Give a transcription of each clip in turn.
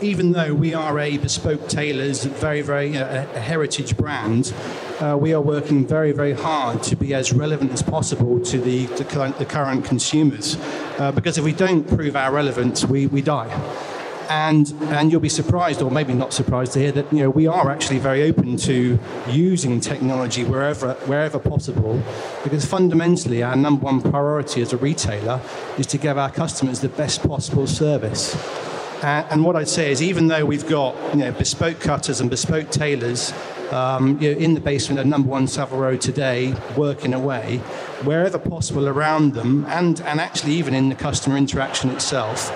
even though we are a bespoke tailors, very, very heritage brand, we are working very, very hard to be as relevant as possible to the current consumers. Because if we don't prove our relevance, we die. And you'll be surprised, or maybe not surprised, to hear that we are actually very open to using technology wherever possible, because fundamentally our number one priority as a retailer is to give our customers the best possible service. And what I'd say is, even though we've got bespoke cutters and bespoke tailors in the basement of number one Savile Row today, working away, wherever possible around them, and actually even in the customer interaction itself,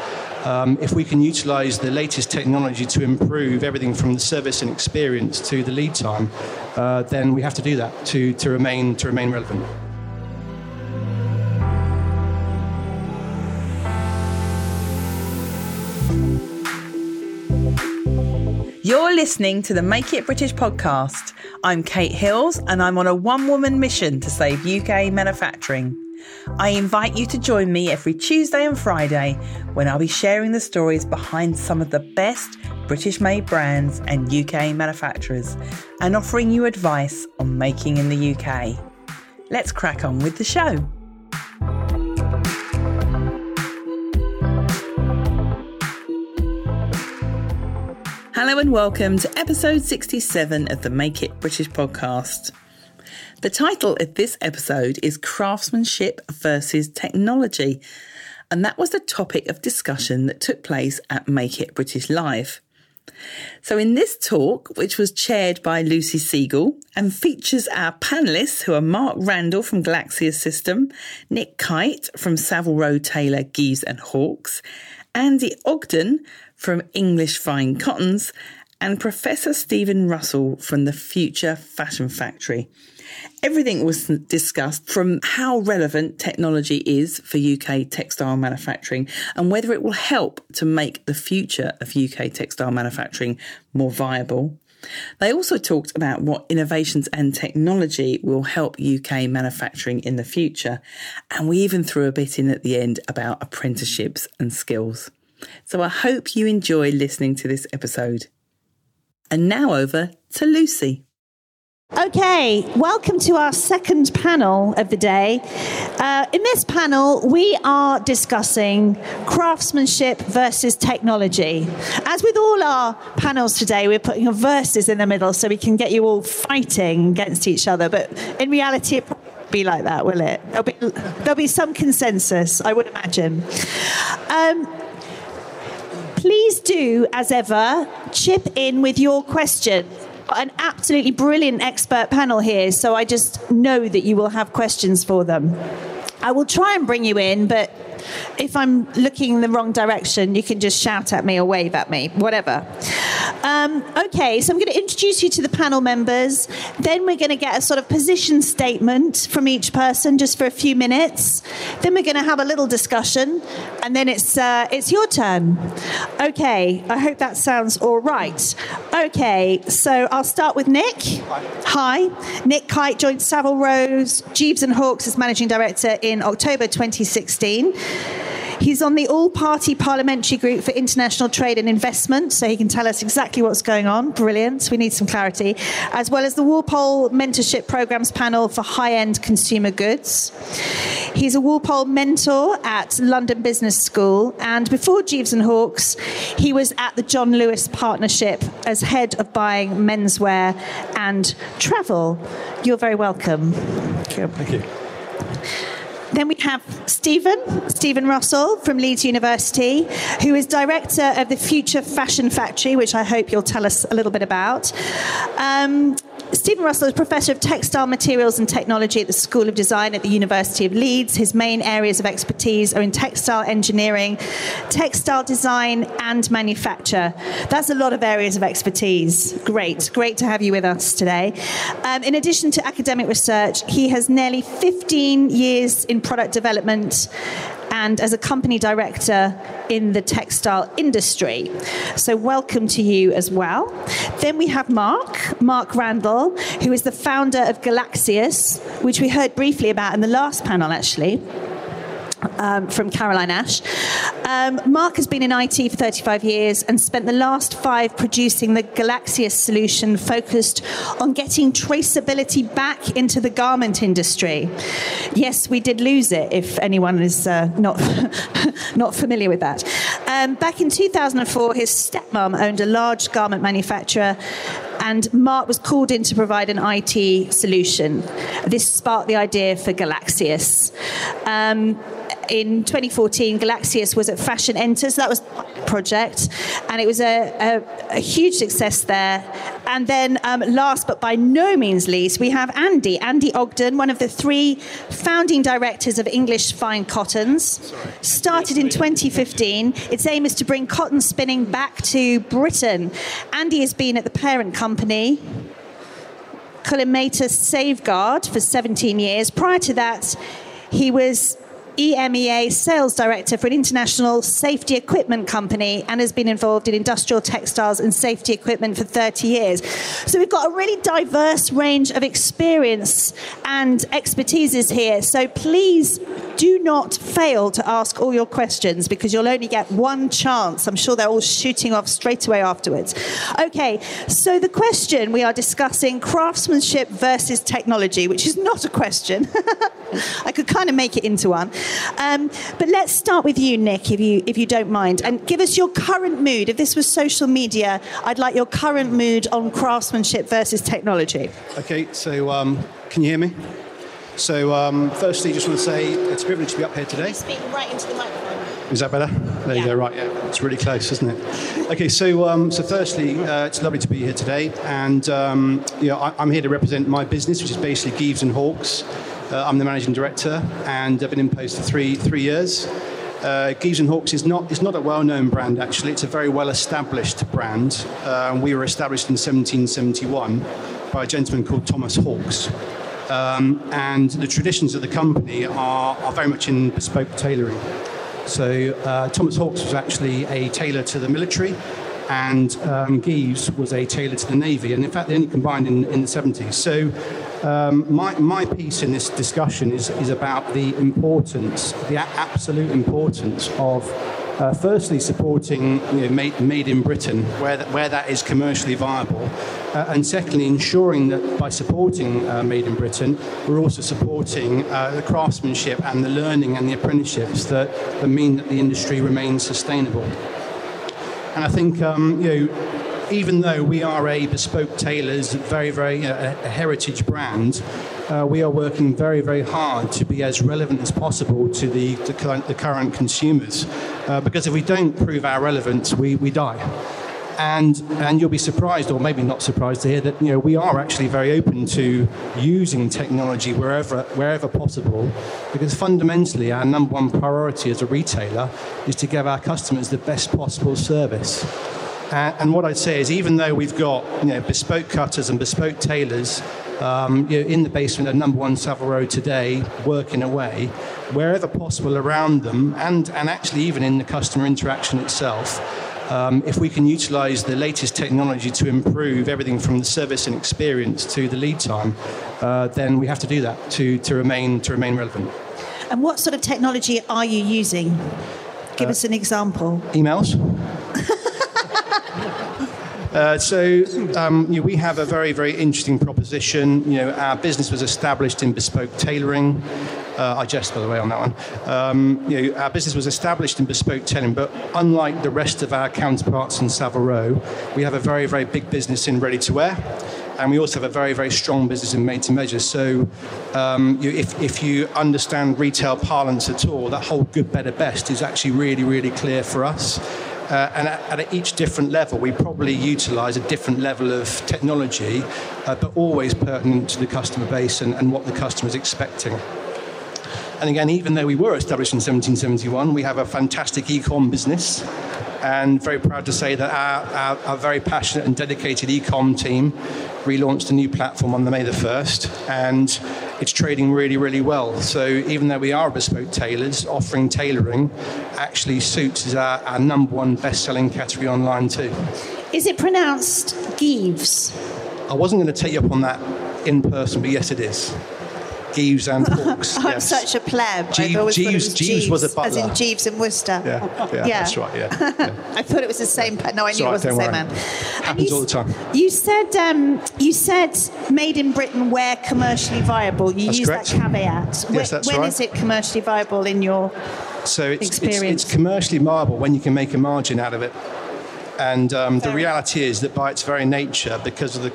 if we can utilise the latest technology to improve everything from the service and experience to the lead time, then we have to do that to remain relevant. You're listening to the Make It British podcast. I'm Kate Hills, and I'm on a one-woman mission to save UK manufacturing. I invite you to join me every Tuesday and Friday when I'll be sharing the stories behind some of the best British-made brands and UK manufacturers and offering you advice on making in the UK. Let's crack on with the show. Hello and welcome to episode 67 of the Make It British podcast. The title of this episode is Craftsmanship versus Technology, and that was the topic of discussion that took place at Make It British Live. So in this talk, which was chaired by Lucy Siegle and features our panellists, who are Mark Randall from Galaxius System, Nick Kite from Savile Row Tailor Gieves and Hawkes, Andy Ogden from English Fine Cottons, and Professor Stephen Russell from the Future Fashion Factory. Everything was discussed from how relevant technology is for UK textile manufacturing and whether it will help to make the future of UK textile manufacturing more viable. They also talked about what innovations and technology will help UK manufacturing in the future. And we even threw a bit in at the end about apprenticeships and skills. So I hope you enjoy listening to this episode. And now over to Lucy. Okay, welcome to our second panel of the day. In this panel, we are discussing craftsmanship versus technology. As with all our panels today, we're putting a versus in the middle so we can get you all fighting against each other. But in reality, it probably won't be like that, will it? There'll be some consensus, I would imagine. Please do, as ever, chip in with your questions. An absolutely brilliant expert panel here, so I just know that you will have questions for them. I will try and bring you in, but if I'm looking in the wrong direction, you can just shout at me or wave at me, whatever. Okay, so I'm going to introduce you to the panel members. Then we're going to get a sort of position statement from each person just for a few minutes. Then we're going to have a little discussion, and then it's your turn. Okay, I hope that sounds all right. Okay, so I'll start with Nick. Hi. Hi. Nick Kite joined Savile Row's Gieves and Hawkes as Managing Director in October 2016. He's on the all-party parliamentary group for international trade and investment, so he can tell us exactly what's going on. Brilliant. We need some clarity. As well as the Walpole Mentorship Programmes panel for high-end consumer goods. He's a Walpole mentor at London Business School, and before Gieves and Hawkes, he was at the John Lewis Partnership as head of buying, menswear and travel. You're very welcome. Thank you. Then we have Stephen Russell from Leeds University, who is director of the Future Fashion Factory, which I hope you'll tell us a little bit about. Stephen Russell is Professor of Textile Materials and Technology at the School of Design at the University of Leeds. His main areas of expertise are in textile engineering, textile design, and manufacture. That's a lot of areas of expertise. Great to have you with us today. In addition to academic research, he has nearly 15 years in product development and as a company director in the textile industry. So welcome to you as well. Then we have Mark Randall, who is the founder of Galaxius, which we heard briefly about in the last panel, actually. from Caroline Ash. Mark has been in IT for 35 years and spent the last 5 producing the Galaxius solution focused on getting traceability back into the garment industry. Yes, we did lose it, if anyone is not familiar with that. Back in 2004, his stepmom owned a large garment manufacturer, and Mark was called in to provide an IT solution. This sparked the idea for Galaxius. In 2014, Galaxius was at Fashion Enter, so that was a project, and it was a huge success there. And then last but by no means least, we have Andy Ogden, one of the 3 founding directors of English Fine Cottons. Started in 2015. Its aim is to bring cotton spinning back to Britain. Andy has been at the parent company Cullin-Mater Safeguard for 17 years. Prior to that, he was EMEA sales director for an international safety equipment company and has been involved in industrial textiles and safety equipment for 30 years. So we've got a really diverse range of experience and expertises here. So please do not fail to ask all your questions, because you'll only get one chance. I'm sure they're all shooting off straight away afterwards. Okay, so the question we are discussing, craftsmanship versus technology, which is not a question. I could kind of make it into one. But let's start with you, Nick, if you don't mind. And give us your current mood. If this was social media, I'd like your current mood on craftsmanship versus technology. Okay, so can you hear me? So firstly, just want to say it's a privilege to be up here today. You're speaking right into the microphone. Is that better? There you go, right, yeah. It's really close, isn't it? Okay, so firstly, it's lovely to be here today. And I'm here to represent my business, which is basically Gieves and Hawkes. I'm the managing director, and I've been in post for three years. Gieves and Hawkes is not a well-known brand, actually. It's a very well-established brand. We were established in 1771 by a gentleman called Thomas Hawkes. And the traditions of the company are very much in bespoke tailoring. So Thomas Hawkes was actually a tailor to the military, and Gieves was a tailor to the Navy. And in fact, they only combined in the 70s. So my piece in this discussion is about the importance, the absolute importance of firstly supporting made in Britain where that is commercially viable, and secondly ensuring that by supporting made in Britain, we're also supporting the craftsmanship and the learning and the apprenticeships that mean that the industry remains sustainable. And I think even though we are a bespoke tailors, very, very a heritage brand, we are working very, very hard to be as relevant as possible to the current consumers. Because if we don't prove our relevance, we die. And you'll be surprised, or maybe not surprised, to hear that we are actually very open to using technology wherever possible, because fundamentally our number one priority as a retailer is to give our customers the best possible service. And what I'd say is, even though we've got bespoke cutters and bespoke tailors in the basement of number 1 Savile Row today, working away, wherever possible around them, and actually even in the customer interaction itself, if we can utilise the latest technology to improve everything from the service and experience to the lead time, then we have to do that to remain relevant. And what sort of technology are you using? Give us an example. Emails. We have a very, very interesting proposition. Our business was established in bespoke tailoring. I jest, by the way, on that one. Our business was established in bespoke tailoring, but unlike the rest of our counterparts in Savile Row, we have a very, very big business in ready-to-wear. And we also have a very, very strong business in made-to-measure. So if you understand retail parlance at all, that whole good, better, best is actually really, really clear for us. And at each different level, we probably utilise a different level of technology, but always pertinent to the customer base and what the customer is expecting. And again, even though we were established in 1771, we have a fantastic e-com business, and very proud to say that our very passionate and dedicated e-com team relaunched a new platform on May the 1st, and it's trading really, really well. So even though we are bespoke tailors, offering tailoring actually suits as our number 1 best-selling category online too. Is it pronounced Gieves? I wasn't going to take you up on that in person, but yes, it is. Gieves and Hawkes. I'm such a pleb. Jeeves was a butler. As in Gieves and Worcester. Yeah. That's right, yeah. I thought it was the same. No, I knew it wasn't the same man. Happens all the time. You said made in Britain where commercially viable. You used that caveat. Yes, that's right. When is it commercially viable in your experience? It's commercially viable when you can make a margin out of it. And the reality is that by its very nature, because of the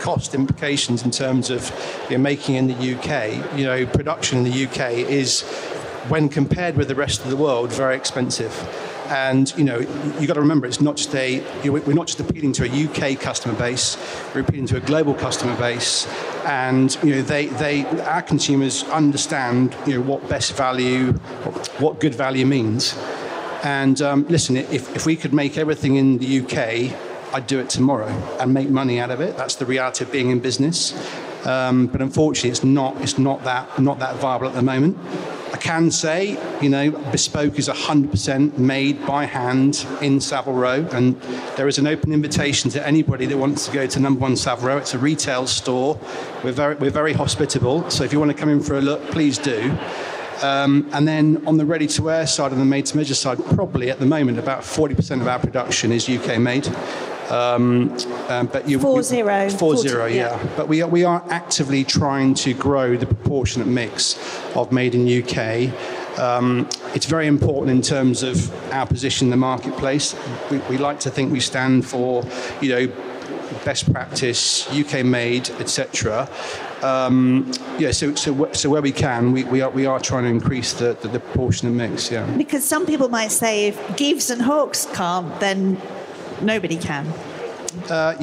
cost implications in terms of making in the UK, production in the UK is, when compared with the rest of the world, very expensive. And you got to remember, it's not just we're not just appealing to a UK customer base; we're appealing to a global customer base. And our consumers understand what best value, what good value means. And listen, if we could make everything in the UK, I'd do it tomorrow and make money out of it. That's the reality of being in business. But unfortunately, it's not that viable at the moment. I can say, bespoke is 100% made by hand in Savile Row, and there is an open invitation to anybody that wants to go to number 1 Savile Row. It's a retail store. We're very hospitable, so if you want to come in for a look, please do. And then on the ready-to-wear side and the made-to-measure side, probably at the moment about 40% of our production is UK-made. 4-0. 4-0, yeah. But we are actively trying to grow the proportionate mix of made in UK. It's very important in terms of our position in the marketplace. We like to think we stand for, best practice, UK-made, etc. So where we can, we are trying to increase the proportion of mix, yeah. Because some people might say if Gieves and Hawkes can't, then nobody can.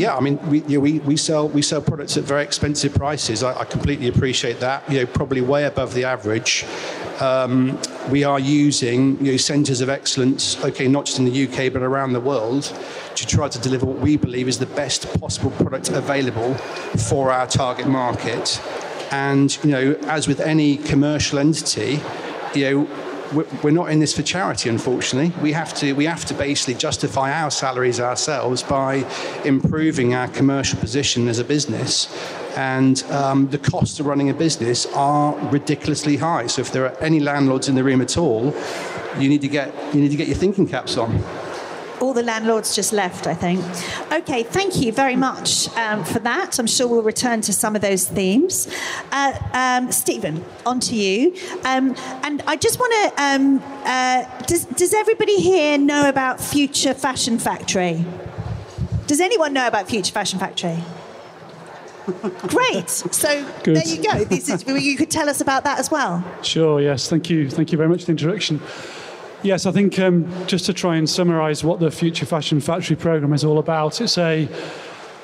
We sell products at very expensive prices. I completely appreciate that. Probably way above the average. We are using centres of excellence, not just in the UK but around the world, to try to deliver what we believe is the best possible product available for our target market. And as with any commercial entity, we're not in this for charity, unfortunately. We have to basically justify our salaries ourselves by improving our commercial position as a business. And the costs of running a business are ridiculously high. So if there are any landlords in the room at all, you need to get your thinking caps on. All the landlords just left, I think. Okay, thank you very much for that. I'm sure we'll return to some of those themes. Stephen, on to you. And I just want to... does everybody here know about Future Fashion Factory? Does anyone know about Future Fashion Factory? Great. So good. There you go. You could tell us about that as well. Sure, yes. Thank you. Thank you very much for the introduction. Yes, I think just to try and summarise what the Future Fashion Factory programme is all about, it's a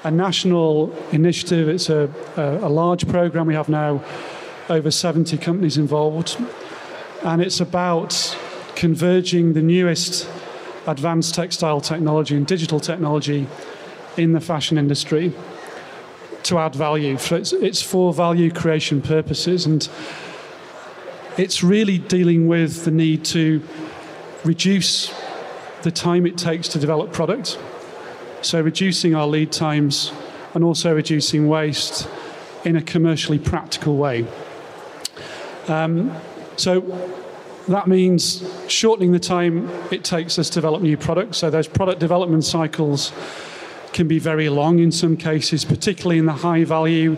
national initiative, it's a large programme. We have now over 70 companies involved, and it's about converging the newest advanced textile technology and digital technology in the fashion industry to add value. So it's for value creation purposes, and it's really dealing with the need to reduce the time it takes to develop product, so reducing our lead times and also reducing waste in a commercially practical way. So that means shortening the time it takes us to develop new products. So those product development cycles can be very long in some cases, particularly in the high value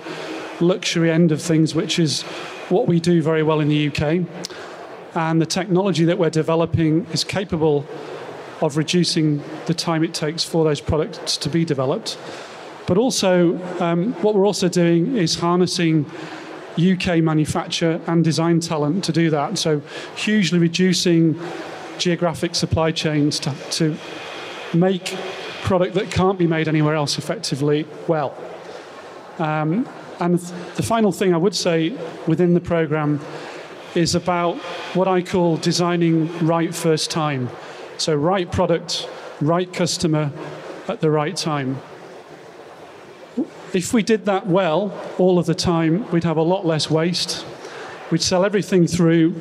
luxury end of things, which is what we do very well in the UK. And the technology that we're developing is capable of reducing the time it takes for those products to be developed. But also, what we're also doing is harnessing UK manufacture and design talent to do that. So hugely reducing geographic supply chains to make product that can't be made anywhere else effectively well. And the final thing I would say within the programme is about what I call designing right first time. So right product, right customer at the right time. If we did that well all of the time, we'd have a lot less waste. We'd sell everything through,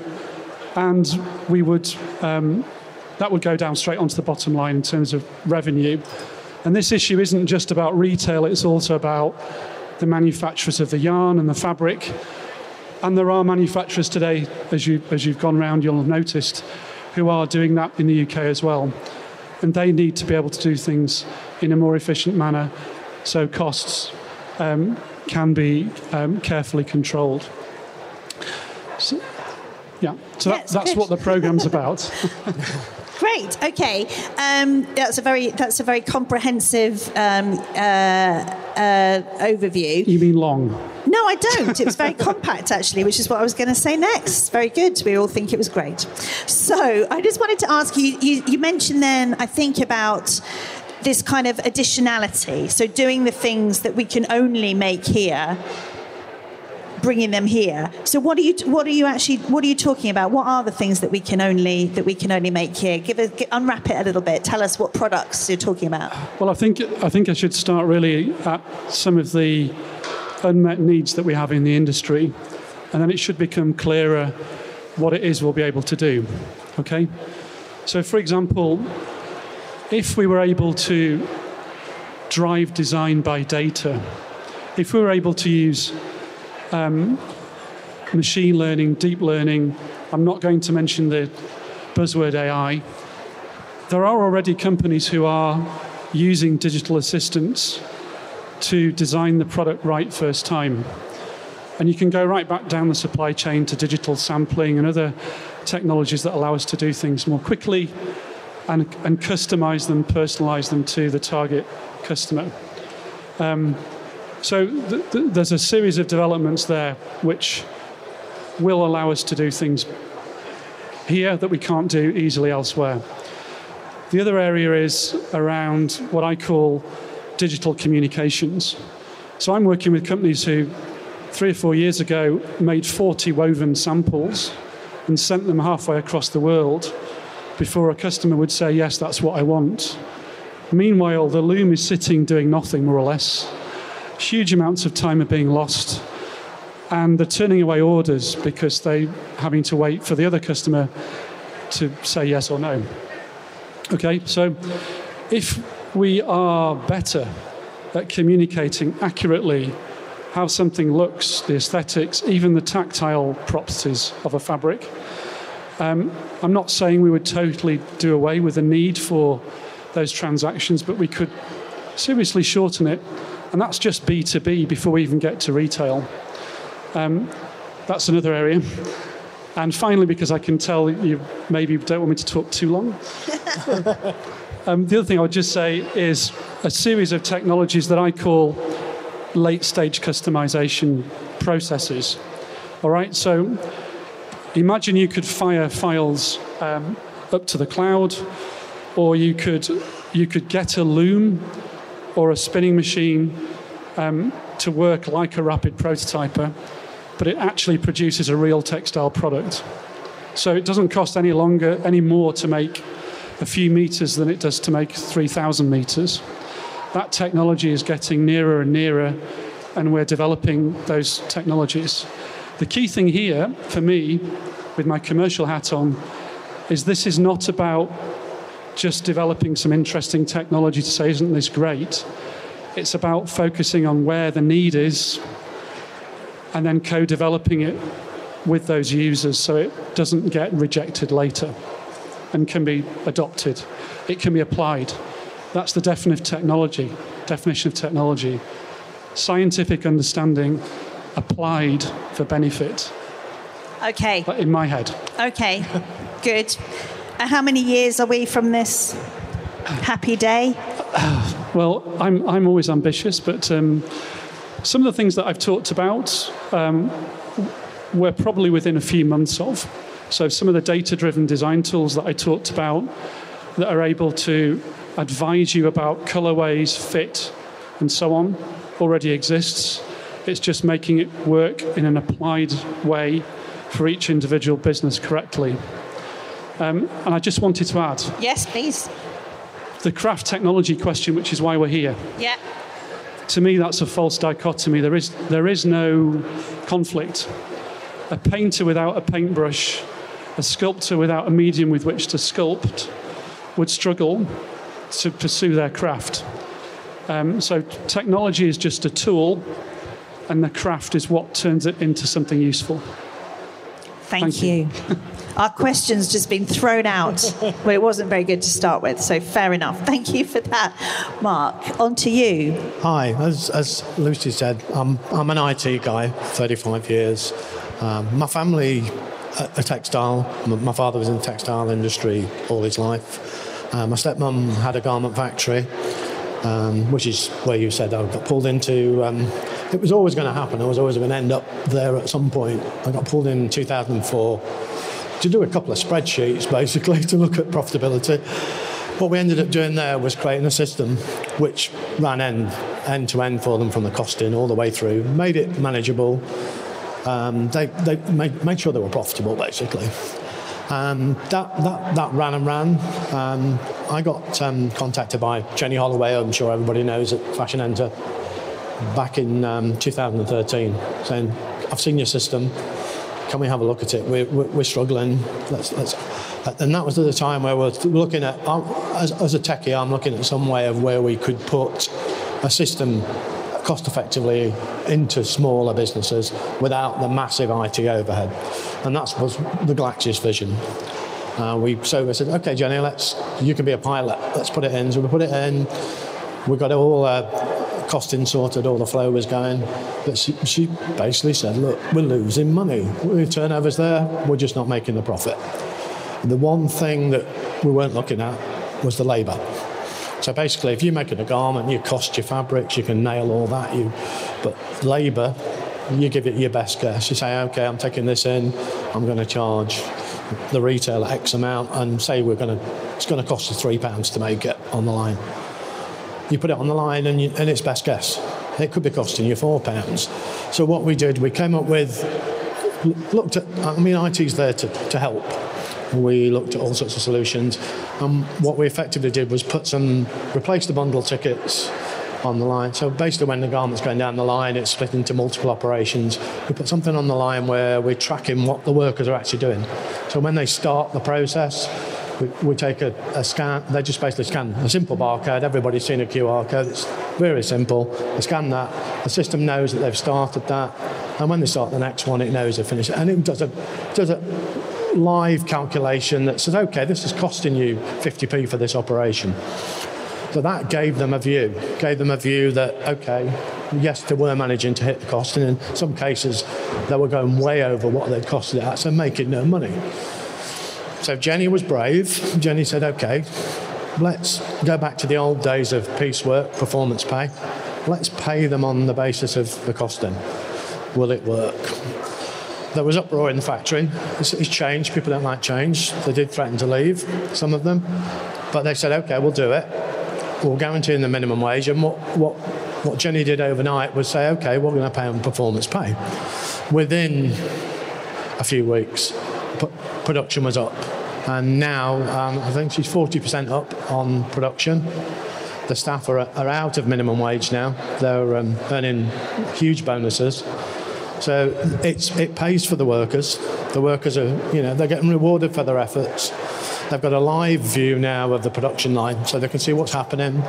and we would that would go down straight onto the bottom line in terms of revenue. And this issue isn't just about retail, it's also about the manufacturers of the yarn and the fabric, And there are manufacturers today, as you've gone round, you'll have noticed, who are doing that in the UK as well. And they need to be able to do things in a more efficient manner, so costs can be carefully controlled. So, yeah, so that's what the programme's about. Great. Okay, that's a very comprehensive overview. You mean long? No, I don't. It was very compact, actually, which is what I was going to say next. Very good. We all think it was great. So I just wanted to ask you. You mentioned then, I think, about this kind of additionality. So doing the things that we can only make here, bringing them here. So what are you talking about? What are the things that we can only make here? Unwrap it a little bit. Tell us what products you're talking about. Well, I think I should start really at some of the unmet needs that we have in the industry, and then it should become clearer what it is we'll be able to do. Okay. So, for example, if we were able to drive design by data, if we were able to use machine learning, deep learning, I'm not going to mention the buzzword AI. There are already companies who are using digital assistants to design the product right first time. And you can go right back down the supply chain to digital sampling and other technologies that allow us to do things more quickly and customize them, personalize them to the target customer. So there's a series of developments there which will allow us to do things here that we can't do easily elsewhere. The other area is around what I call digital communications. So I'm working with companies who 3 or 4 years ago made 40 woven samples and sent them halfway across the world before a customer would say, yes, that's what I want. Meanwhile, the loom is sitting doing nothing, more or less. Huge amounts of time are being lost, and they're turning away orders because they're having to wait for the other customer to say yes or no. Okay, so if we are better at communicating accurately how something looks, the aesthetics, even the tactile properties of a fabric, I'm not saying we would totally do away with the need for those transactions, but we could seriously shorten it. And that's just B2B before we even get to retail. That's another area. And finally, because I can tell you maybe don't want me to talk too long, the other thing I would just say is a series of technologies that I call late-stage customization processes. All right, so imagine you could fire files up to the cloud, or you could get a loom or a spinning machine to work like a rapid prototyper, but it actually produces a real textile product. So it doesn't cost any more to make a few meters than it does to make 3,000 meters. That technology is getting nearer and nearer, and we're developing those technologies. The key thing here, for me, with my commercial hat on, is this is not about just developing some interesting technology to say, isn't this great? It's about focusing on where the need is and then co-developing it with those users so it doesn't get rejected later and can be adopted. It can be applied. That's the definition of technology. Scientific understanding applied for benefit. Okay. In my head. Okay, good. How many years are we from this happy day? Well, I'm always ambitious, but some of the things that I've talked about we're probably within a few months of. So some of the data-driven design tools that I talked about that are able to advise you about colorways, fit, and so on already exists. It's just making it work in an applied way for each individual business correctly. And I just wanted to add... Yes, please. The craft technology question, which is why we're here. Yeah. To me, that's a false dichotomy. There is no conflict. A painter without a paintbrush, a sculptor without a medium with which to sculpt, would struggle to pursue their craft. So technology is just a tool and the craft is what turns it into something useful. Thank you. Our question's just been thrown out. Well, it wasn't very good to start with, so fair enough. Thank you for that, Mark. On to you. Hi. As Lucy said, I'm an IT guy, 35 years. My family are textile. My father was in the textile industry all his life. My stepmum had a garment factory, which is where you said I got pulled into. It was always going to happen. I was always going to end up there at some point. I got pulled in 2004 to do a couple of spreadsheets, basically, to look at profitability. What we ended up doing there was creating a system which ran end to end for them, from the costing all the way through, made it manageable. They made sure they were profitable, basically. That ran and ran. I got contacted by Jenny Holloway, I'm sure everybody knows, at Fashion Enter, back in 2013, saying, "I've seen your system. Can we have a look at it? We're struggling." And that was at the time where we're looking at, as a techie, I'm looking at some way of where we could put a system cost effectively into smaller businesses without the massive IT overhead. And that was the Galaxius vision. So we said, "Okay, Jenny, you can be a pilot. Let's put it in." So we put it in. We got all costing sorted, all the flow was going, but she basically said, "Look, we're losing money. Our turnover's there, we're just not making the profit." The one thing that we weren't looking at was the labour. So basically, if you're making a garment, you cost your fabrics, you can nail all that, but labour, you give it your best guess. You say, "Okay, I'm taking this in, I'm going to charge the retailer X amount, and say it's going to cost us £3 to make it on the line." You put it on the line and it's best guess. It could be costing you £4. So what we did, we came up with, looked at, I mean, IT's there to help. We looked at all sorts of solutions. And what we effectively did was replace the bundle tickets on the line. So basically when the garment's going down the line, it's split into multiple operations. We put something on the line where we're tracking what the workers are actually doing. So when they start the process, we take a scan. They just basically scan a simple barcode. Everybody's seen a QR code. It's very simple. They scan that. The system knows that they've started that, and when they start the next one, it knows they've finished it. And it does a live calculation that says, "Okay, this is costing you 50p for this operation." So that gave them a view. Gave them a view that, okay, yes, they were managing to hit the cost, and in some cases, they were going way over what they'd costed it at, so making no money. So Jenny was brave. Jenny said, "Okay, let's go back to the old days of piecework, performance pay. Let's pay them on the basis of the costing. Will it work?" There was uproar in the factory. It's changed. People don't like change. They did threaten to leave, some of them. But they said, "Okay, we'll do it. We'll guarantee the minimum wage." And what Jenny did overnight was say, "Okay, we're going to pay on performance pay." Within a few weeks, production was up, and now I think she's 40% up on production. The staff are out of minimum wage now. They're earning huge bonuses, so it pays for the workers. The workers are, they're getting rewarded for their efforts. They've got a live view now of the production line, so they can see what's happening.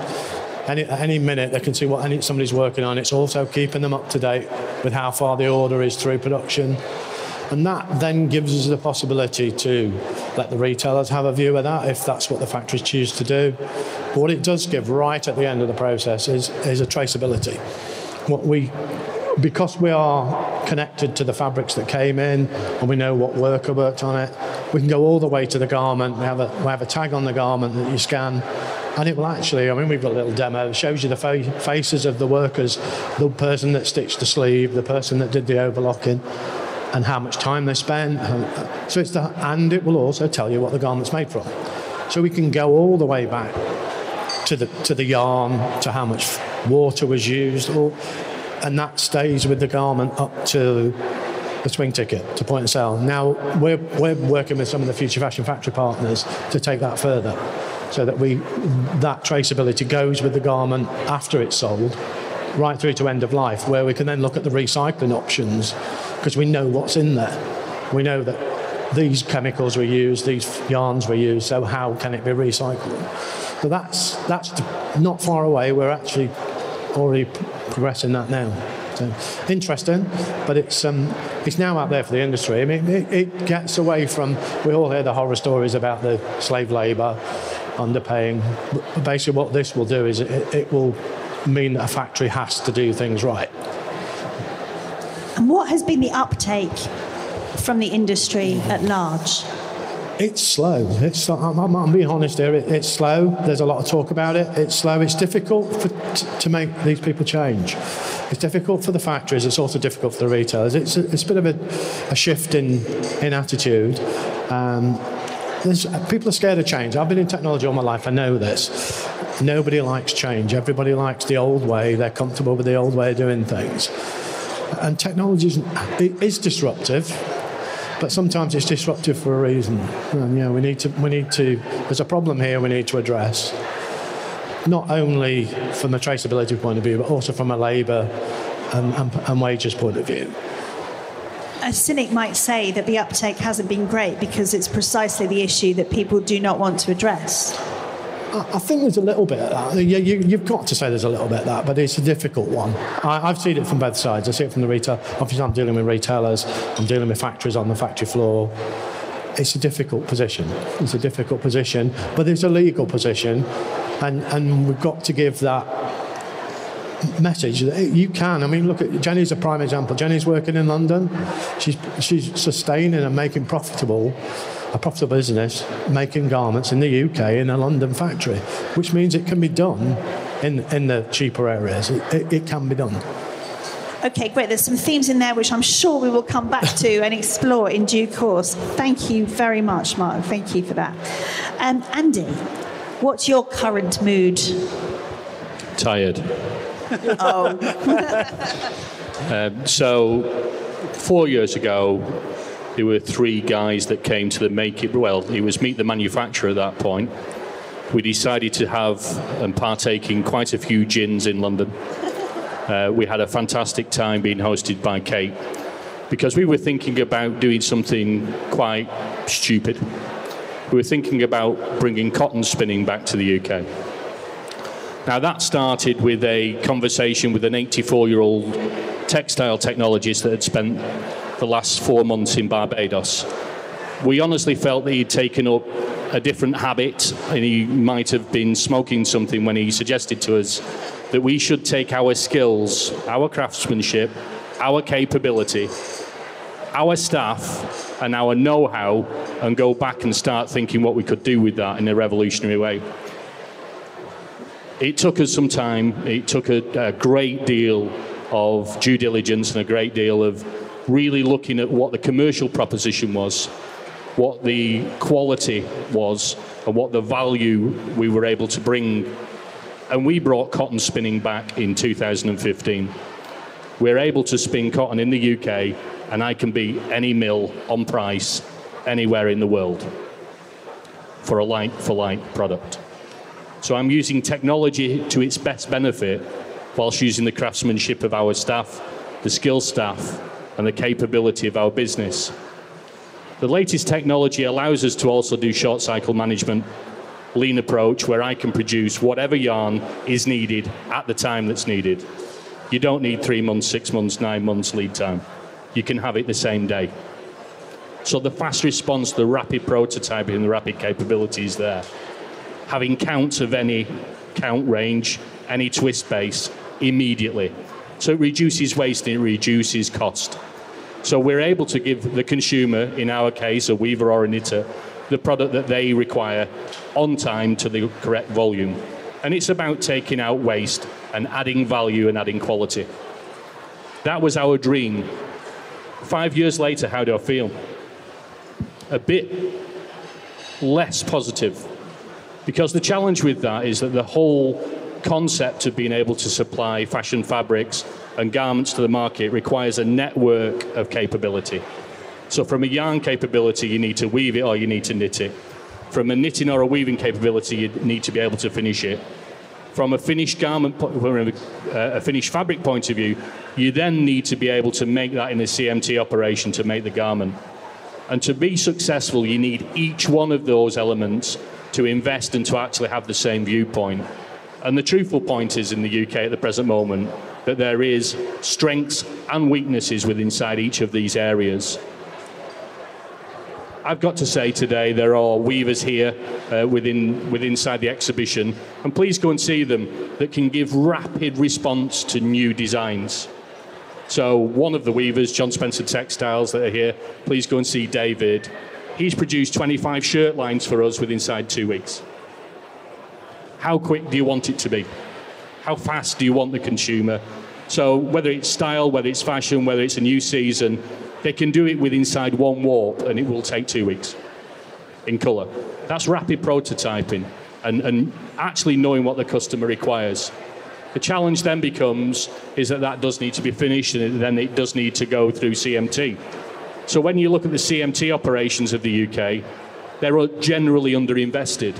At any minute, they can see what somebody's working on. It's also keeping them up to date with how far the order is through production. And that then gives us the possibility to let the retailers have a view of that, if that's what the factories choose to do. But what it does give right at the end of the process is a traceability. Because we are connected to the fabrics that came in, and we know what worker worked on it, we can go all the way to the garment. We have a tag on the garment that you scan, and it will actually, we've got a little demo. It shows you the faces of the workers, the person that stitched the sleeve, the person that did the overlocking, and how much time they spend. So and it will also tell you what the garment's made from. So we can go all the way back to the yarn, to how much water was used, and that stays with the garment up to the swing ticket, to point and sell. Now we're working with some of the Future Fashion Factory partners to take that further, so that that traceability goes with the garment after it's sold, right through to end of life, where we can then look at the recycling options, because we know what's in there. We know that these chemicals were used, these yarns were used, so how can it be recycled? So that's not far away. We're actually already progressing that now. So interesting, but it's now out there for the industry. I mean, it gets away from, we all hear the horror stories about the slave labour, underpaying. Basically what this will do is it will mean that a factory has to do things right. And what has been the uptake from the industry at large? It's slow. I'm being honest here. It's slow. There's a lot of talk about it. It's slow. It's difficult to make these people change. It's difficult for the factories. It's also difficult for the retailers. It's a bit of a shift in attitude. People are scared of change. I've been in technology all my life. I know this. Nobody likes change. Everybody likes the old way. They're comfortable with the old way of doing things. And technology is disruptive. But sometimes it's disruptive for a reason. And, you know, we need to. There's a problem here we need to address, not only from a traceability point of view, but also from a labour and wages point of view. A cynic might say that the uptake hasn't been great because it's precisely the issue that people do not want to address. I think there's a little bit of that. You've got to say there's a little bit of that, but it's a difficult one. I've seen it from both sides. I see it from the retail. Obviously, I'm dealing with retailers. I'm dealing with factories on the factory floor. It's a difficult position. It's a difficult position, but it's a legal position, and we've got to give that message that you can. I mean, look, Jenny's a prime example. Jenny's working in London. She's sustaining and making a profitable business making garments in the UK in a London factory, which means it can be done in the cheaper areas. It can be done. Okay, great. There's some themes in there which I'm sure we will come back to and explore in due course. Thank you very much, Mark. Thank you for that. Andy, what's your current mood? Tired. Oh. So 4 years ago, there were three guys that came to the Make It... Well, it was Meet the Manufacturer at that point. We decided to have and partake in quite a few gins in London. We had a fantastic time being hosted by Kate because we were thinking about doing something quite stupid. We were thinking about bringing cotton spinning back to the UK. Now, that started with a conversation with an 84-year-old textile technologist that had spent the last 4 months in Barbados. We honestly felt that he'd taken up a different habit and he might have been smoking something when he suggested to us that we should take our skills, our craftsmanship, our capability, our staff and our know-how and go back and start thinking what we could do with that in a revolutionary way. It took us some time. It took a great deal of due diligence and a great deal of really looking at what the commercial proposition was, what the quality was, and what the value we were able to bring. And we brought cotton spinning back in 2015. We're able to spin cotton in the UK, and I can beat any mill on price anywhere in the world for a like-for-like product. So I'm using technology to its best benefit whilst using the craftsmanship of our staff, the skilled staff, and the capability of our business. The latest technology allows us to also do short cycle management, lean approach, where I can produce whatever yarn is needed at the time that's needed. You don't need 3 months, 6 months, 9 months lead time. You can have it the same day. So the fast response, the rapid prototyping, the rapid capability is there. Having counts of any count range, any twist base immediately. So it reduces waste and it reduces cost. So we're able to give the consumer, in our case, a weaver or a knitter, the product that they require on time to the correct volume. And it's about taking out waste and adding value and adding quality. That was our dream. 5 years later, how do I feel? A bit less positive. Because the challenge with that is that the whole concept of being able to supply fashion fabrics and garments to the market requires a network of capability. So from a yarn capability, you need to weave it or you need to knit it. From a knitting or a weaving capability, you need to be able to finish it. From a finished garment, a finished fabric point of view, you then need to be able to make that in a CMT operation to make the garment. And to be successful, you need each one of those elements to invest and to actually have the same viewpoint. And the truthful point is, in the UK at the present moment, that there is strengths and weaknesses within each of these areas. I've got to say today, there are weavers here inside the exhibition, and please go and see them, that can give rapid response to new designs. So one of the weavers, John Spencer Textiles, that are here, please go and see David. He's produced 25 shirt lines for us within 2 weeks. How quick do you want it to be? How fast do you want the consumer? So whether it's style, whether it's fashion, whether it's a new season, they can do it with inside one warp, and it will take 2 weeks in colour. That's rapid prototyping and actually knowing what the customer requires. The challenge then becomes is that that does need to be finished, and then it does need to go through CMT. So when you look at the CMT operations of the UK, they're generally underinvested.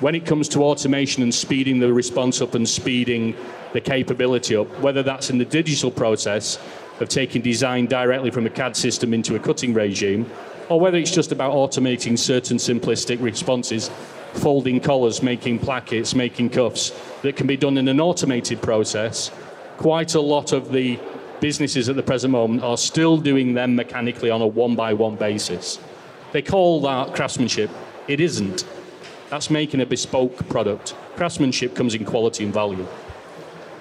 When it comes to automation and speeding the response up and speeding the capability up, whether that's in the digital process of taking design directly from a CAD system into a cutting regime, or whether it's just about automating certain simplistic responses, folding collars, making plackets, making cuffs, that can be done in an automated process, quite a lot of the businesses at the present moment are still doing them mechanically on a one-by-one basis. They call that craftsmanship. It isn't. That's making a bespoke product. Craftsmanship comes in quality and value.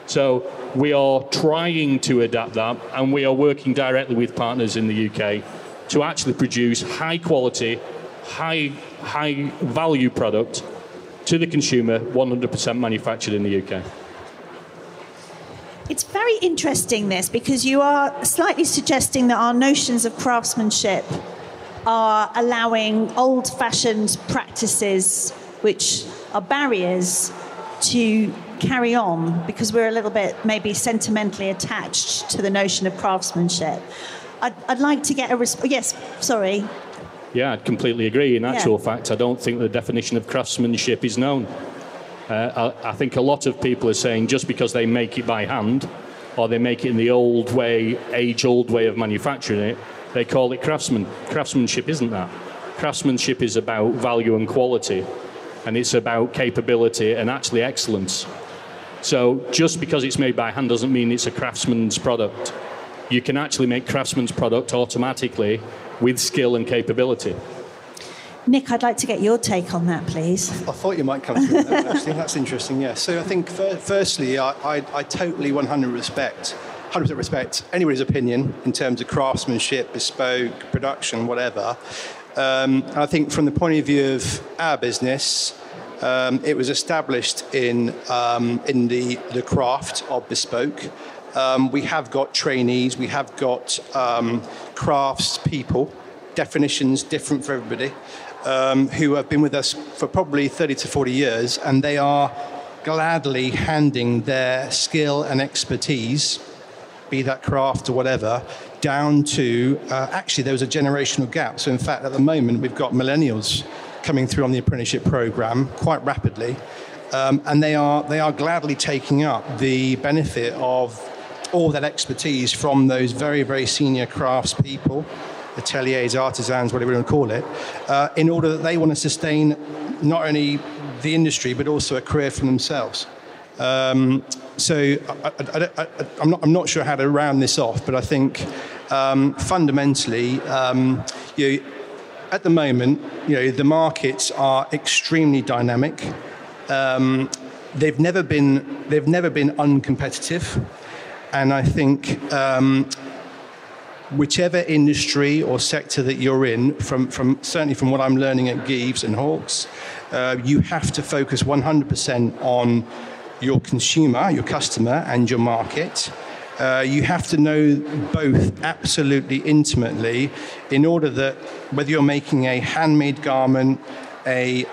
So we are trying to adapt that, and we are working directly with partners in the UK to actually produce high-quality, high-value product to the consumer, 100% manufactured in the UK. It's very interesting, this, because you are slightly suggesting that our notions of craftsmanship are allowing old-fashioned practices, which are barriers, to carry on, because we're a little bit maybe sentimentally attached to the notion of craftsmanship. I'd like to get a response. Yes, sorry. Yeah, I completely agree. In actual fact, I don't think the definition of craftsmanship is known. I think a lot of people are saying just because they make it by hand, or they make it in the old way, age-old way of manufacturing it, they call it craftsman. Craftsmanship isn't that. Craftsmanship is about value and quality, and it's about capability and actually excellence. So just because it's made by hand doesn't mean it's a craftsman's product. You can actually make craftsman's product automatically with skill and capability. Nick, I'd like to get your take on that, please. I thought you might come through that, actually. That's interesting, yeah. So I think, firstly, I totally 100% respect anybody's opinion in terms of craftsmanship, bespoke, production, whatever. I think from the point of view of our business, it was established in the craft of bespoke. We have got trainees, we have got crafts people, definitions different for everybody, who have been with us for probably 30 to 40 years, and they are gladly handing their skill and expertise, be that craft or whatever, down to, actually there was a generational gap. So in fact, at the moment, we've got millennials coming through on the apprenticeship program quite rapidly, and they are gladly taking up the benefit of all that expertise from those very, very senior crafts people, ateliers, artisans, whatever you want to call it, in order that they want to sustain not only the industry but also a career for themselves. So I'm not sure how to round this off, but I think fundamentally, at the moment, the markets are extremely dynamic. They've never been uncompetitive, and I think. Whichever industry or sector that you're in, certainly from what I'm learning at Gieves and Hawkes, you have to focus 100% on your consumer, your customer, and your market. You have to know both absolutely intimately in order that whether you're making a handmade garment, a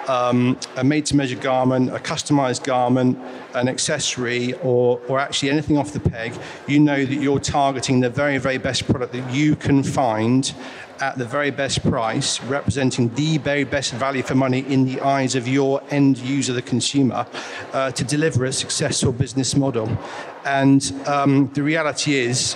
made-to-measure garment, a customized garment, an accessory, or actually anything off the peg, you know that you're targeting the very, very best product that you can find at the very best price, representing the very best value for money in the eyes of your end user, the consumer, to deliver a successful business model. And the reality is,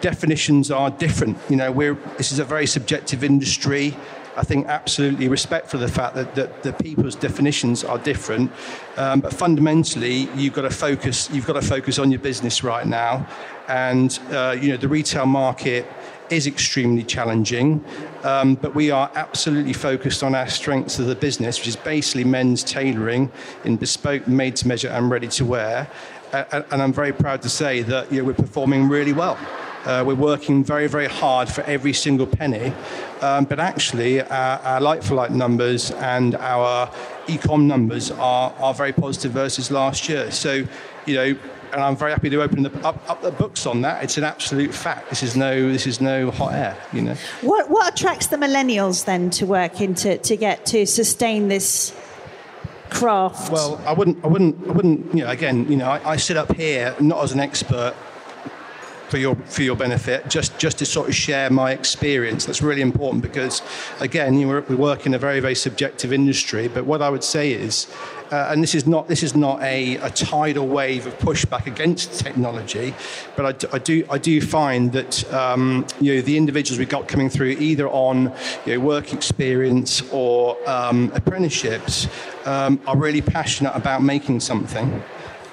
definitions are different. This is a very subjective industry. I think, absolutely respect for the fact that, the people's definitions are different. But fundamentally, you've got to focus on your business right now. And, you know, the retail market is extremely challenging, but we are absolutely focused on our strengths of the business, which is basically men's tailoring in bespoke, made-to-measure and ready-to-wear. And I'm very proud to say that, you know, we're performing really well. We're working very, very hard for every single penny, but actually our like-for-like numbers and our e-com numbers are very positive versus last year. So, you know, and I'm very happy to open up the books on that. It's an absolute fact. This is no hot air, you know. What attracts the millennials then to work in to sustain this craft? Well, I wouldn't. You know, again, you know, I sit up here not as an expert for your benefit, just to sort of share my experience. That's really important because, again, we work in a very, very subjective industry. But what I would say is, and this is not a tidal wave of pushback against technology, but I do find that you know, the individuals we've got coming through either on, you know, work experience or apprenticeships are really passionate about making something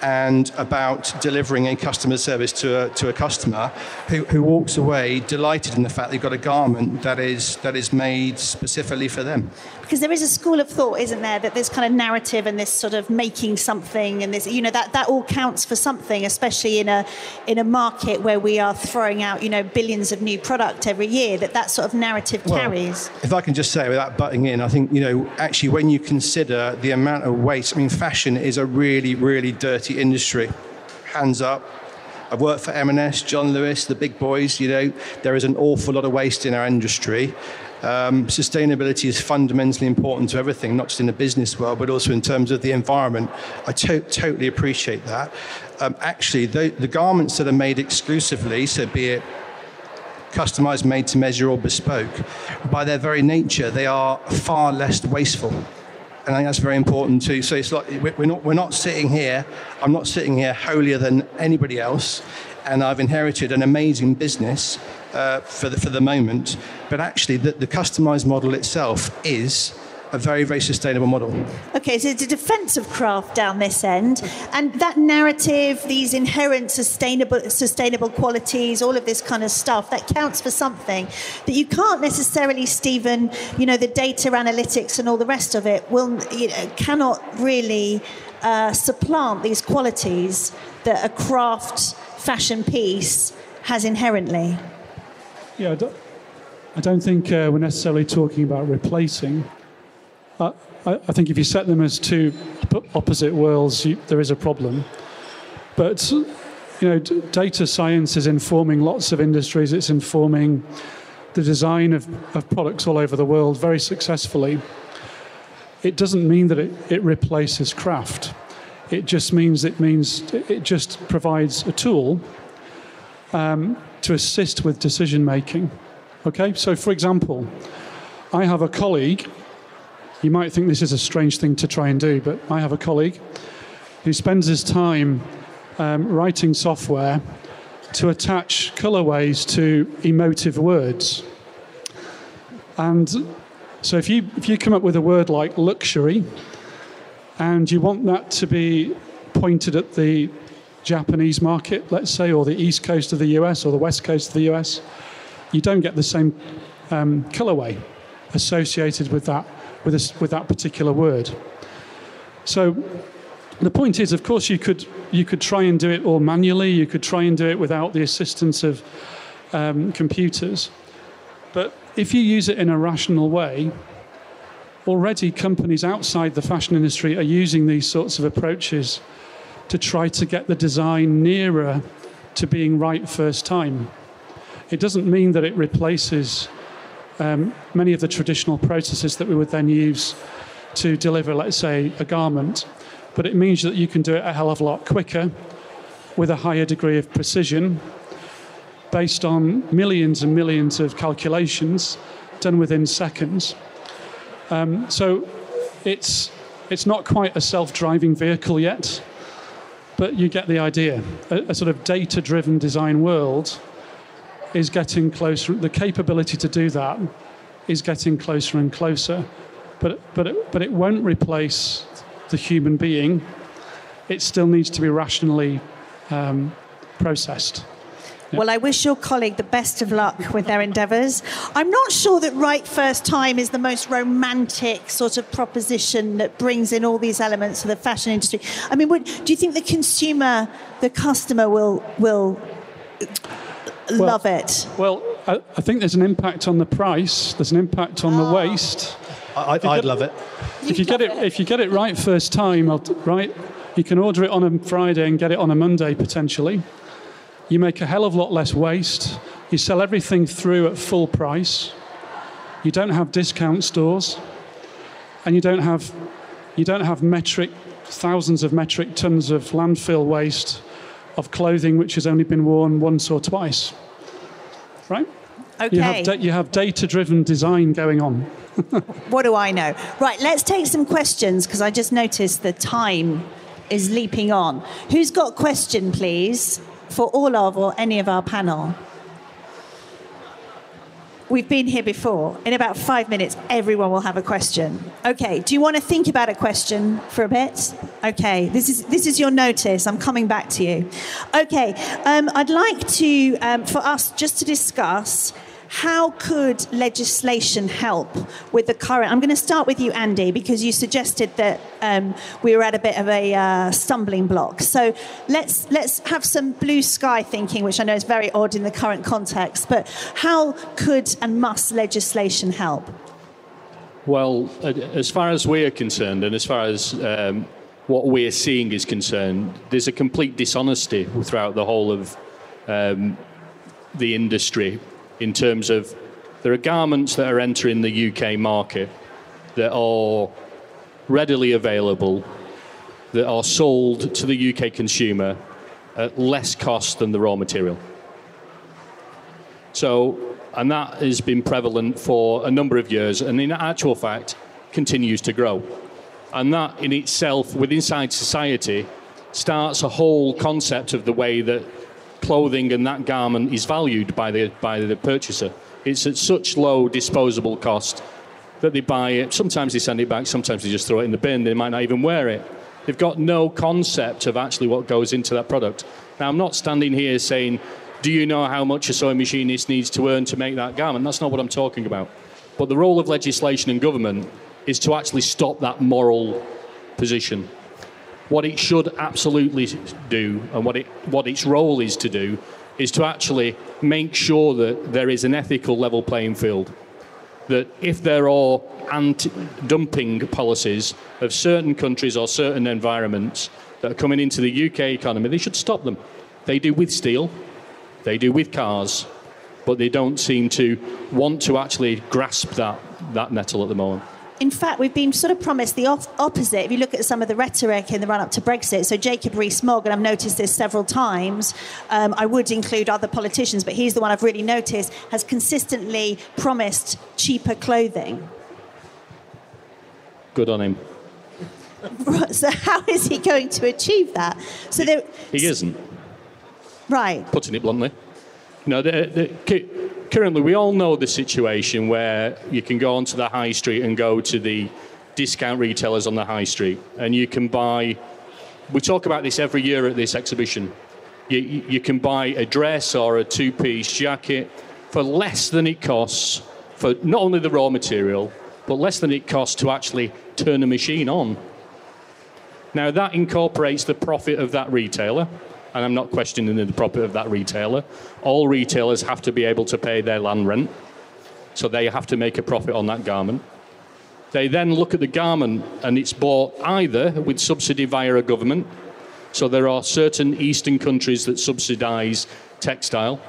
and about delivering a customer service to a customer who walks away delighted in the fact they've got a garment that is made specifically for them. Because there is a school of thought, isn't there, that this kind of narrative and this sort of making something and this, you know, that all counts for something, especially in a market where we are throwing out, you know, billions of new product every year, that sort of narrative carries. If I can just say, without butting in, I think, you know, actually when you consider the amount of waste, I mean, fashion is a really, really dirty industry. Hands up. I've worked for M&S, John Lewis, the big boys, you know, there is an awful lot of waste in our industry. Sustainability is fundamentally important to everything, not just in the business world, but also in terms of the environment. I totally appreciate that. Actually, the garments that are made exclusively, so be it customized, made to measure or bespoke, by their very nature, they are far less wasteful. And I think that's very important too. So it's like we're not sitting here. I'm not sitting here holier than anybody else, and I've inherited an amazing business for the moment. But actually, the customised model itself is a very, very sustainable model. Okay, so it's a defence of craft down this end, and that narrative, these inherent sustainable qualities, all of this kind of stuff, that counts for something that you can't necessarily, Stephen, you know, the data analytics and all the rest of it will, you know, cannot really supplant these qualities that a craft fashion piece has inherently. Yeah, I don't think we're necessarily talking about replacing. I think if you set them as two opposite worlds, there is a problem. But, you know, data science is informing lots of industries. It's informing the design of products all over the world very successfully. It doesn't mean that it replaces craft. It just means it just provides a tool to assist with decision making. Okay, so for example, I have a colleague. You might think this is a strange thing to try and do, but I have a colleague who spends his time writing software to attach colorways to emotive words. And so if you come up with a word like luxury, and you want that to be pointed at the Japanese market, let's say, or the East Coast of the US or the West Coast of the US, you don't get the same colorway associated with that. With that particular word. So the point is, of course, you could try and do it all manually. You could try and do it without the assistance of computers. But if you use it in a rational way, already companies outside the fashion industry are using these sorts of approaches to try to get the design nearer to being right first time. It doesn't mean that it replaces many of the traditional processes that we would then use to deliver, let's say, a garment. But it means that you can do it a hell of a lot quicker with a higher degree of precision based on millions and millions of calculations done within seconds. So it's not quite a self-driving vehicle yet, but you get the idea. A sort of data-driven design world is getting closer. The capability to do that is getting closer and closer, but it won't replace the human being. It still needs to be rationally processed. Yeah. Well, I wish your colleague the best of luck with their endeavours. I'm not sure that right first time is the most romantic sort of proposition that brings in all these elements of the fashion industry. I mean, do you think the consumer, the customer will love it? Well, I think there's an impact on the price. There's an impact on the waste. I'd love it. If you get it right first time, right, you can order it on a Friday and get it on a Monday potentially. You make a hell of a lot less waste. You sell everything through at full price. You don't have discount stores, and you don't have thousands of metric tons of landfill waste of clothing which has only been worn once or twice. Right? Okay. You have data-driven design going on. What do I know? Right, let's take some questions because I just noticed the time is leaping on. Who's got a question, please? For all of or any of our panel. We've been here before. In about 5 minutes, everyone will have a question. Okay, do you want to think about a question for a bit? Okay, this is your notice. I'm coming back to you. Okay, I'd like to, for us just to discuss how could legislation help with the current... I'm going to start with you, Andy, because you suggested that we were at a bit of a stumbling block. So let's have some blue sky thinking, which I know is very odd in the current context, but how could and must legislation help? Well, as far as we are concerned and as far as what we are seeing is concerned, there's a complete dishonesty throughout the whole of the industry. In terms of, there are garments that are entering the UK market that are readily available, that are sold to the UK consumer at less cost than the raw material. So, and that has been prevalent for a number of years, and in actual fact, continues to grow. And that in itself, within society, starts a whole concept of the way that clothing and that garment is valued by the purchaser. It's at such low disposable cost that they buy it. Sometimes they send it back, sometimes they just throw it in the bin. They might not even wear it. They've got no concept of actually what goes into that product. Now, I'm not standing here saying, do you know how much a sewing machinist needs to earn to make that garment? That's not what I'm talking about. But the role of legislation and government is to actually stop that moral position. What it should absolutely do and what its role is to do is to actually make sure that there is an ethical level playing field. That if there are anti-dumping policies of certain countries or certain environments that are coming into the UK economy, they should stop them. They do with steel, they do with cars, but they don't seem to want to actually grasp that nettle at the moment. In fact, we've been sort of promised the opposite. If you look at some of the rhetoric in the run-up to Brexit, so Jacob Rees-Mogg, and I've noticed this several times, I would include other politicians, but he's the one I've really noticed, has consistently promised cheaper clothing. Good on him. So how is he going to achieve that? So he isn't. Right. Putting it bluntly. No, currently, we all know the situation where you can go onto the high street and go to the discount retailers on the high street, and you can buy... We talk about this every year at this exhibition. You can buy a dress or a two-piece jacket for less than it costs for not only the raw material, but less than it costs to actually turn a machine on. Now, that incorporates the profit of that retailer. And I'm not questioning the profit of that retailer. All retailers have to be able to pay their land rent, so they have to make a profit on that garment. They then look at the garment, and it's bought either with subsidy via a government, so there are certain eastern countries that subsidise textile.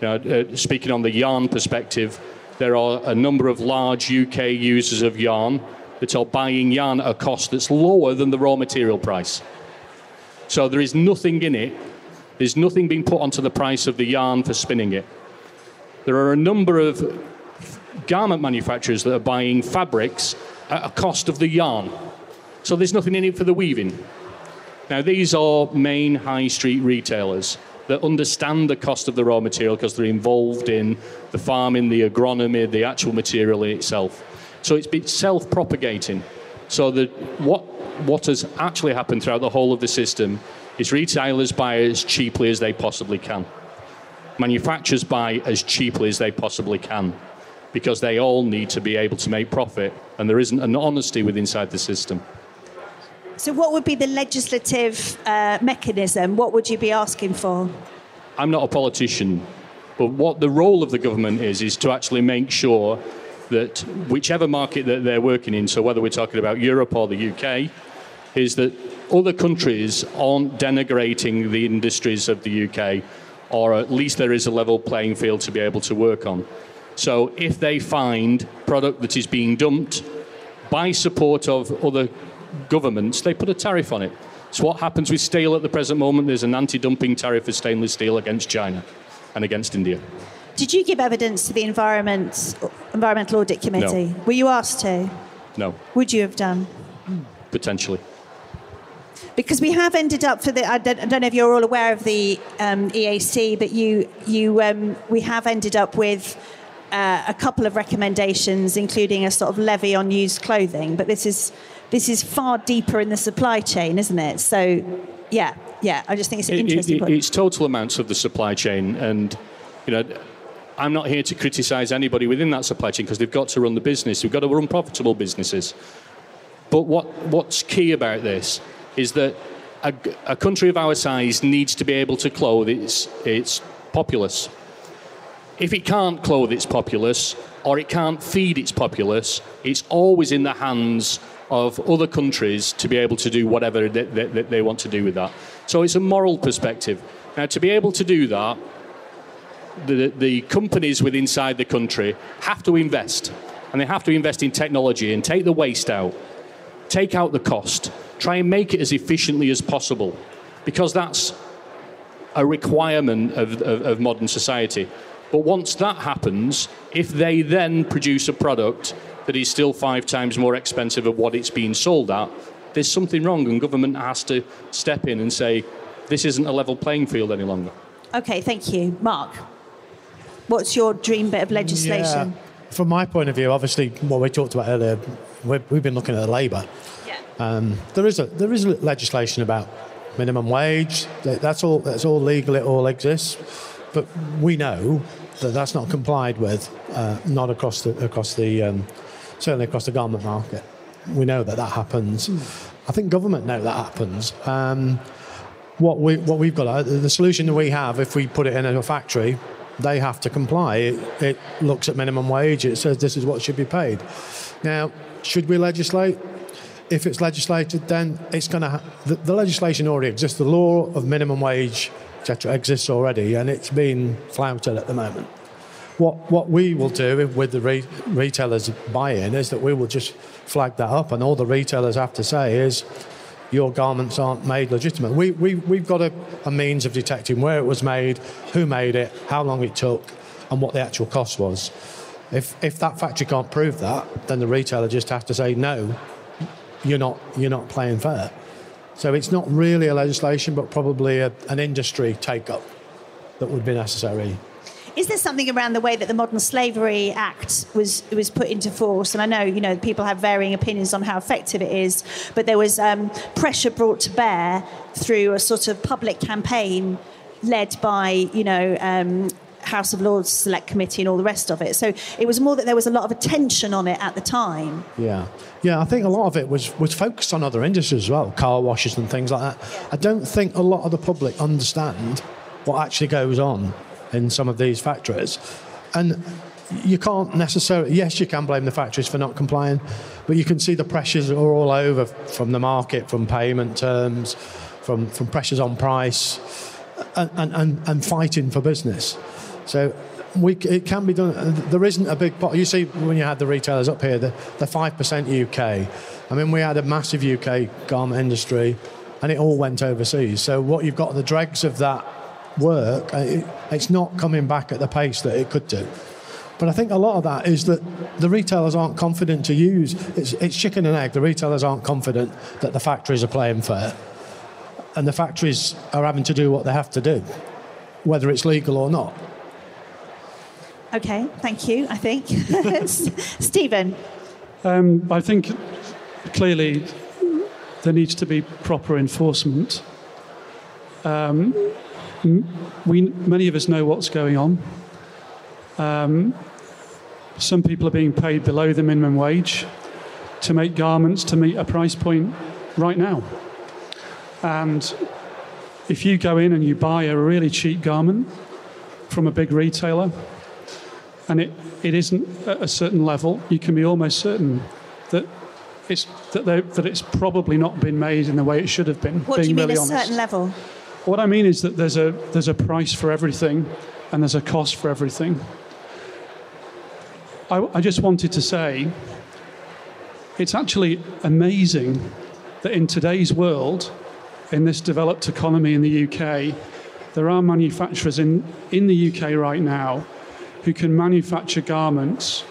Now, speaking on the yarn perspective, there are a number of large UK users of yarn that are buying yarn at a cost that's lower than the raw material price. So there is nothing in it. There's nothing being put onto the price of the yarn for spinning it. There are a number of garment manufacturers that are buying fabrics at a cost of the yarn. So there's nothing in it for the weaving. Now, these are main high street retailers that understand the cost of the raw material because they're involved in the farming, the agronomy, the actual material in itself. So it's been self-propagating. So what has actually happened throughout the whole of the system is retailers buy as cheaply as they possibly can. Manufacturers buy as cheaply as they possibly can, because they all need to be able to make profit, and there isn't an honesty with inside the system. So what would be the legislative mechanism? What would you be asking for? I'm not a politician, but what the role of the government is to actually make sure that whichever market that they're working in, so whether we're talking about Europe or the UK, is that other countries aren't denigrating the industries of the UK, or at least there is a level playing field to be able to work on. So if they find product that is being dumped by support of other governments, they put a tariff on it. So what happens with steel at the present moment, there's an anti-dumping tariff for stainless steel against China and against India. Did you give evidence to the Environmental Audit Committee? No. Were you asked to? No. Would you have done? Potentially. Because we have ended up for the, I don't know if you're all aware of the EAC, but we have ended up with a couple of recommendations, including a sort of levy on used clothing. But this is far deeper in the supply chain, isn't it? So, yeah, I just think it's an interesting point. It's total amounts of the supply chain. And, you know, I'm not here to criticise anybody within that supply chain because they've got to run the business. We've got to run profitable businesses. But what's key about this is that a country of our size needs to be able to clothe its populace. If it can't clothe its populace, or it can't feed its populace, it's always in the hands of other countries to be able to do whatever that they want to do with that. So it's a moral perspective. Now, to be able to do that, the companies within inside the country have to invest, and they have to invest in technology and take the waste out, take out the cost, try and make it as efficiently as possible, because that's a requirement of modern society. But once that happens, if they then produce a product that is still 5 times more expensive of what it's being sold at, there's something wrong, and government has to step in and say, this isn't a level playing field any longer. Okay, thank you. Mark, what's your dream bit of legislation? Yeah. From my point of view, obviously, what we talked about earlier, we've been looking at Labour. Yeah. There is legislation about minimum wage. That's all legal. It all exists. But we know that that's not complied with, not across the certainly across the garment market. We know that that happens. I think government know that happens. What we've got, the solution that we have, if we put it in a factory, they have to comply. It looks at minimum wage. It says this is what should be paid. Now, should we legislate? If it's legislated, then it's going to the legislation already exists. The law of minimum wage, etc., exists already, and it's been flouted at the moment. What we will do with the retailers' buy-in is that we will just flag that up, and all the retailers have to say is, your garments aren't made legitimate. We've got a means of detecting where it was made, who made it, how long it took, and what the actual cost was. If that factory can't prove that, then the retailer just has to say, no, you're not playing fair. So it's not really a legislation, but probably an industry take-up that would be necessary. Is there something around the way that the Modern Slavery Act was put into force? And I know, you know, people have varying opinions on how effective it is, but there was pressure brought to bear through a sort of public campaign led by, you know, House of Lords Select Committee and all the rest of it. So it was more that there was a lot of attention on it at the time. Yeah, I think a lot of it was focused on other industries as well, car washes and things like that. I don't think a lot of the public understand what actually goes on in some of these factories. And you can't necessarily... Yes, you can blame the factories for not complying, but you can see the pressures are all over, from the market, from payment terms, from pressures on price, and fighting for business. So it can be done. There isn't a big pot. You see, when you had the retailers up here, the 5% UK. I mean, we had a massive UK garment industry, and it all went overseas. So what you've got, the dregs of that work, it's not coming back at the pace that it could do. But I think a lot of that is that the retailers aren't confident to use. It's chicken and egg. The retailers aren't confident that the factories are playing fair, and the factories are having to do what they have to do. whether it's legal or not. Okay, thank you, I think. Stephen? I think clearly there needs to be proper enforcement. Many of us know what's going on. Some people are being paid below the minimum wage to make garments to meet a price point right now. And if you go in and you buy a really cheap garment from a big retailer, and it isn't at a certain level, you can be almost certain that it's probably not been made in the way it should have been. What do you mean a certain level? What I mean is that there's a price for everything and there's a cost for everything. I just wanted to say it's actually amazing that in today's world, in this developed economy in the UK, there are manufacturers in the UK right now who can manufacture garments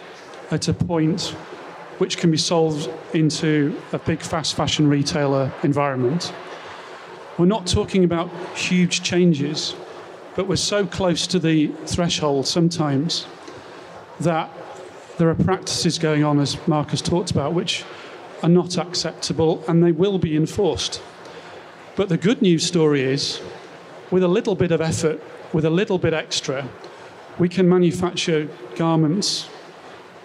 at a point which can be sold into a big fast fashion retailer environment. We're not talking about huge changes, but we're so close to the threshold sometimes that there are practices going on, as Mark has talked about, which are not acceptable and they will be enforced. But the good news story is, with a little bit of effort, with a little bit extra, we can manufacture garments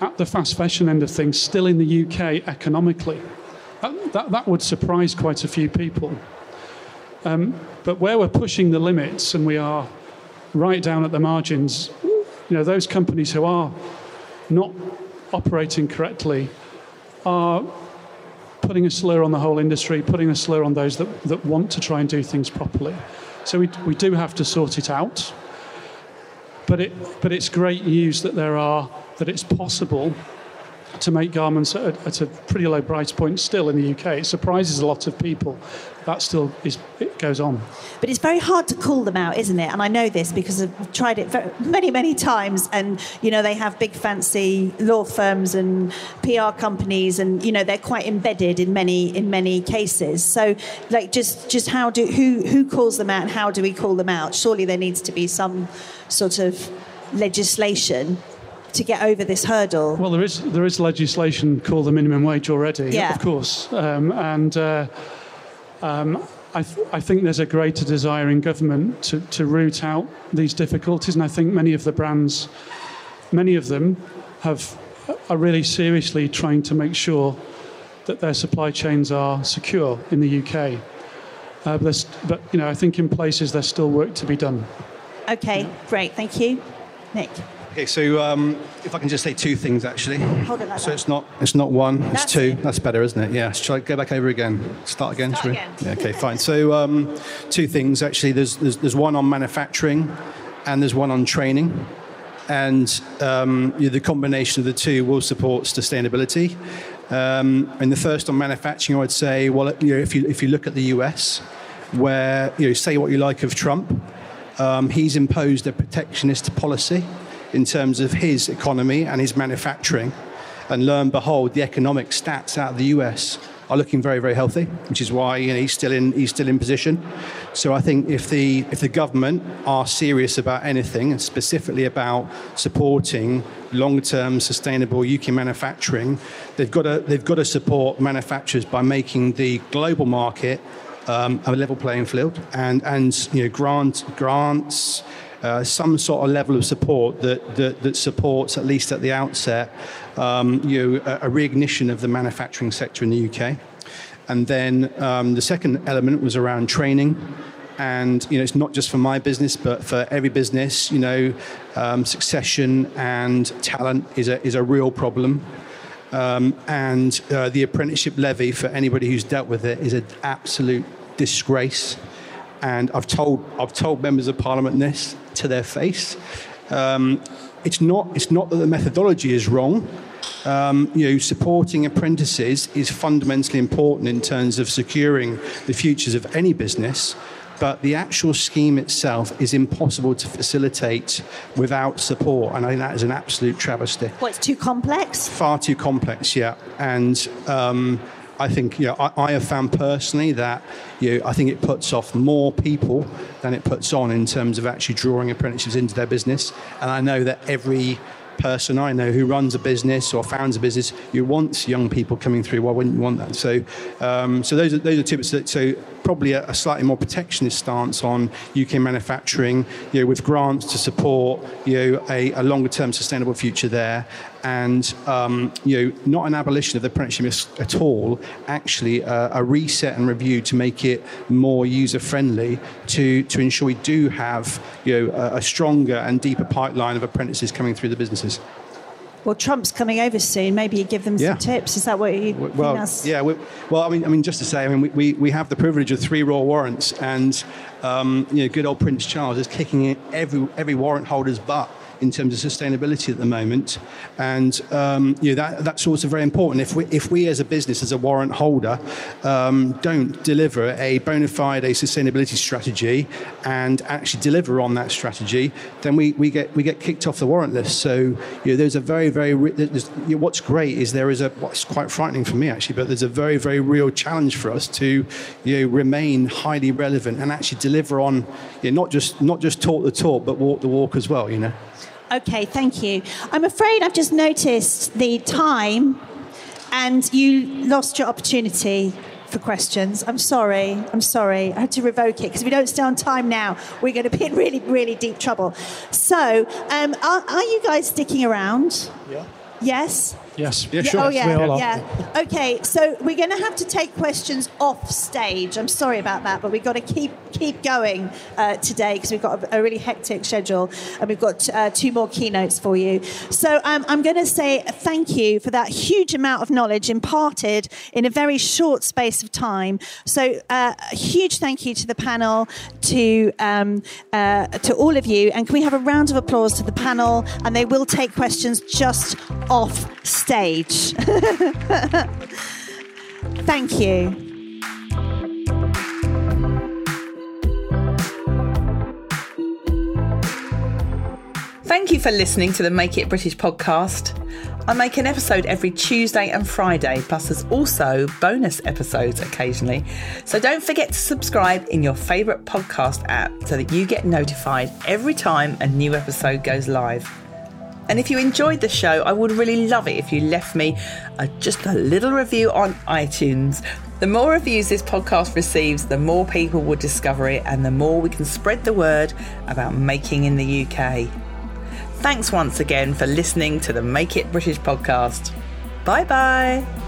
at the fast fashion end of things, still in the UK economically. That would surprise quite a few people. But where we're pushing the limits and we are right down at the margins, those companies who are not operating correctly are putting a slur on the whole industry, putting a slur on those that want to try and do things properly. So we do have to sort it out. But it's great news that it's possible to make garments at a pretty low price point still in the UK. It surprises a lot of people. That still it goes on. But it's very hard to call them out, isn't it? And I know this because I've tried it many, many times. And, they have big fancy law firms and PR companies and, they're quite embedded in many cases. So, like, just how do... Who calls them out and how do we call them out? Surely there needs to be some sort of legislation to get over this hurdle. Well, there is legislation called the minimum wage already, yeah. Of course. I think there's a greater desire in government to root out these difficulties, and I think many of the brands, are really seriously trying to make sure that their supply chains are secure in the UK. But I think in places there's still work to be done. Okay, yeah. Great, thank you. Nick. Okay, so if I can just say two things, actually. Hold it like so that. It's not one, it's two. That's better, isn't it? Yeah. Shall I go back over again? Start again. Yeah, okay, fine. So two things, actually. There's one on manufacturing and there's one on training. And the combination of the two will support sustainability. And the first on manufacturing, I would say, well, if you look at the US, where, say what you like of Trump, he's imposed a protectionist policy in terms of his economy and his manufacturing. And lo and behold, the economic stats out of the US are looking very, very healthy, which is why he's still in position. So I think if the government are serious about anything, and specifically about supporting long-term sustainable UK manufacturing, they've got to support manufacturers by making the global market a level playing field and grants. Some sort of level of support that supports, at least at the outset, a reignition of the manufacturing sector in the UK. And then the second element was around training. And, it's not just for my business, but for every business, succession and talent is a real problem. And the apprenticeship levy, for anybody who's dealt with it, is an absolute disgrace. And I've told members of Parliament this to their face. It's not that the methodology is wrong. Supporting apprentices is fundamentally important in terms of securing the futures of any business, but the actual scheme itself is impossible to facilitate without support, and I think that is an absolute travesty. Well, it's too complex? Far too complex, yeah. And I think, you know, I have found personally that, you know, I think it puts off more people than it puts on in terms of actually drawing apprentices into their business. And I know that every person I know who runs a business or founds a business, you want young people coming through. Why wouldn't you want that? So, those are two bits. So probably a slightly more protectionist stance on UK manufacturing, you know, with grants to support, you know, a longer term sustainable future there, and you know, not an abolition of the apprenticeship at all. Actually, a reset and review to make it more user friendly, to ensure we do have, you know, a stronger and deeper pipeline of apprentices coming through the business. Well, Trump's coming over soon. Maybe you give them some tips. Is that what you think that's... Yeah. Well, I mean, just to say, I mean, we have the privilege of 3 royal warrants, and you know, good old Prince Charles is kicking in every warrant holder's butt in terms of sustainability at the moment, and you know, that's also very important. If we as a business, as a warrant holder, don't deliver a bona fide sustainability strategy and actually deliver on that strategy, then we get kicked off the warrant list. So, you know, there's a very, very what's great is there is what's quite frightening for me actually, but there's a very, very real challenge for us to, you know, remain highly relevant and actually deliver on, you know, not just talk the talk but walk the walk as well, you know. Okay, thank you. I'm afraid I've just noticed the time and you lost your opportunity for questions. I'm sorry. I had to revoke it because if we don't stay on time now, we're going to be in really, really deep trouble. So, are you guys sticking around? Yeah. Yes? Yes. Yeah, sure. Oh, yeah. Okay, so we're going to have to take questions off stage. I'm sorry about that, but we've got to keep going today because we've got a really hectic schedule, and we've got 2 more keynotes for you. So I'm going to say thank you for that huge amount of knowledge imparted in a very short space of time. So a huge thank you to the panel, to all of you, and can we have a round of applause to the panel? And they will take questions just off stage. Thank you. Thank you for listening to the Make It British podcast. I make an episode every Tuesday and Friday, plus there's also bonus episodes occasionally. So don't forget to subscribe in your favourite podcast app so that you get notified every time a new episode goes live. And if you enjoyed the show, I would really love it if you left me just a little review on iTunes. The more reviews this podcast receives, the more people will discover it and the more we can spread the word about making in the UK. Thanks once again for listening to the Make It British podcast. Bye-bye.